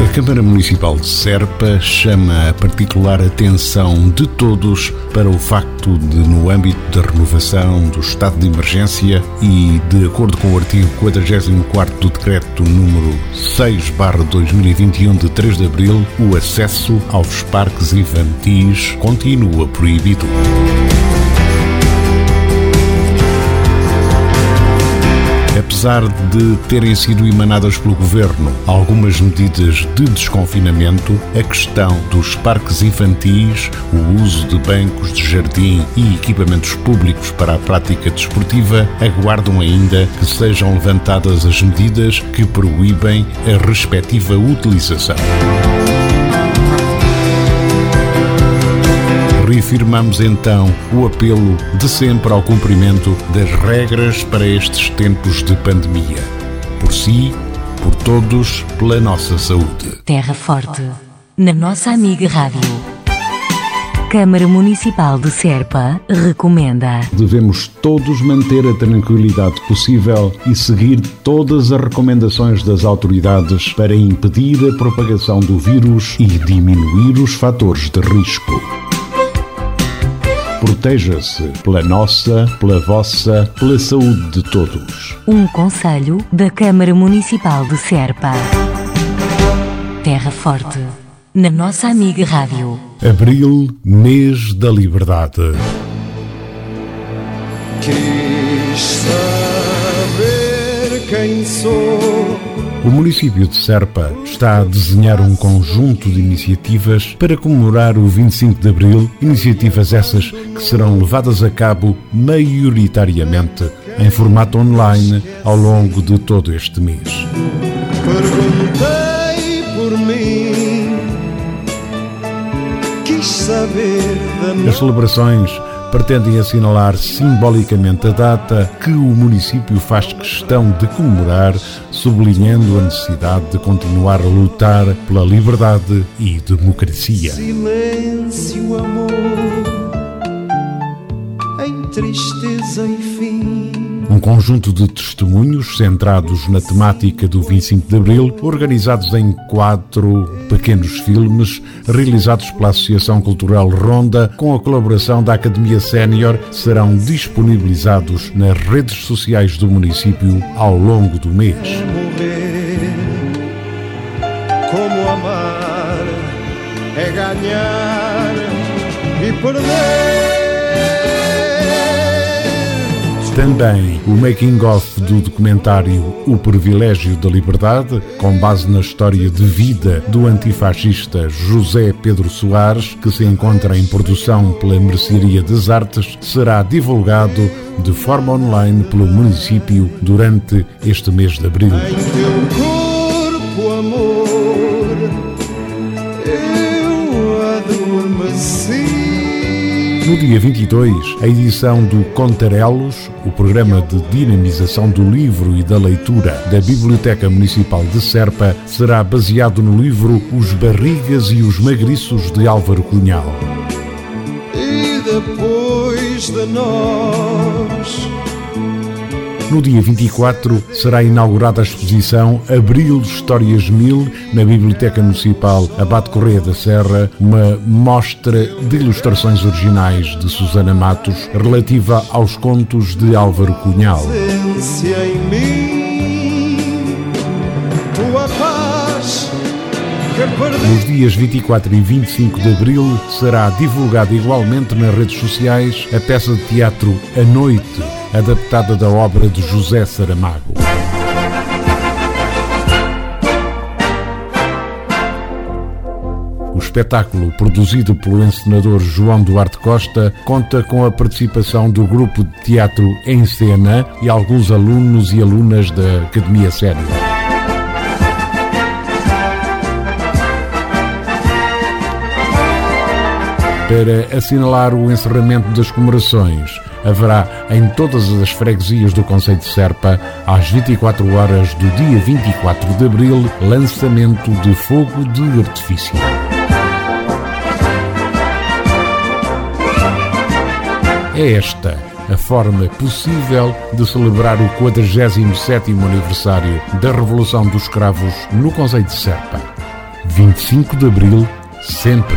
A Câmara Municipal de Serpa chama a particular atenção de todos para o facto de, no âmbito da renovação do estado de emergência e de acordo com o artigo 44º do Decreto número 6-2021 de 3 de abril, o acesso aos parques infantis continua proibido. Apesar de terem sido emanadas pelo Governo algumas medidas de desconfinamento, a questão dos parques infantis, o uso de bancos de jardim e equipamentos públicos para a prática desportiva, aguardam ainda que sejam levantadas as medidas que proíbem a respectiva utilização. Reafirmamos então o apelo de sempre ao cumprimento das regras para estes tempos de pandemia. Por si, por todos, pela nossa saúde. Terra Forte, na nossa amiga rádio. Câmara Municipal de Serpa recomenda. Devemos todos manter a tranquilidade possível e seguir todas as recomendações das autoridades para impedir a propagação do vírus e diminuir os fatores de risco. Proteja-se pela nossa, pela vossa, pela saúde de todos. Um conselho da Câmara Municipal de Serpa. Terra Forte, na nossa amiga rádio. Abril, mês da liberdade. Quis saber quem sou. O município de Serpa está a desenhar um conjunto de iniciativas para comemorar o 25 de Abril, iniciativas essas que serão levadas a cabo maioritariamente em formato online ao longo de todo este mês. Perguntei por mim, quis saber da minha... As celebrações pretendem assinalar simbolicamente a data que o município faz questão de comemorar, sublinhando a necessidade de continuar a lutar pela liberdade e democracia. Silêncio, amor, em tristeza e fim. Um conjunto de testemunhos centrados na temática do 25 de Abril, organizados em 4 pequenos filmes, realizados pela Associação Cultural Ronda, com a colaboração da Academia Sénior, serão disponibilizados nas redes sociais do município ao longo do mês. Morrer, como amar, é ganhar e perder. Também o making-of do documentário O Privilégio da Liberdade, com base na história de vida do antifascista José Pedro Soares, que se encontra em produção pela Mercearia das Artes, será divulgado de forma online pelo município durante este mês de abril. Em teu corpo, amor, eu adormeci. No dia 22, a edição do Contarelos, o programa de dinamização do livro e da leitura da Biblioteca Municipal de Serpa, será baseado no livro Os Barrigas e os Magriços, de Álvaro Cunhal. E depois de nós... No dia 24 será inaugurada a exposição Abril Histórias 1000 na Biblioteca Municipal Abade Correia da Serra, uma mostra de ilustrações originais de Susana Matos relativa aos contos de Álvaro Cunhal. Nos dias 24 e 25 de abril será divulgada igualmente nas redes sociais a peça de teatro A Noite, adaptada da obra de José Saramago. O espetáculo, produzido pelo encenador João Duarte Costa, conta com a participação do grupo de teatro Em Cena e alguns alunos e alunas da Academia Sénica. para assinalar o encerramento das comemorações. Haverá em todas as freguesias do concelho de Serpa, às 24 horas do dia 24 de abril, lançamento de fogo de artifício. É esta a forma possível de celebrar o 47º aniversário da Revolução dos Cravos no concelho de Serpa. 25 de abril, sempre.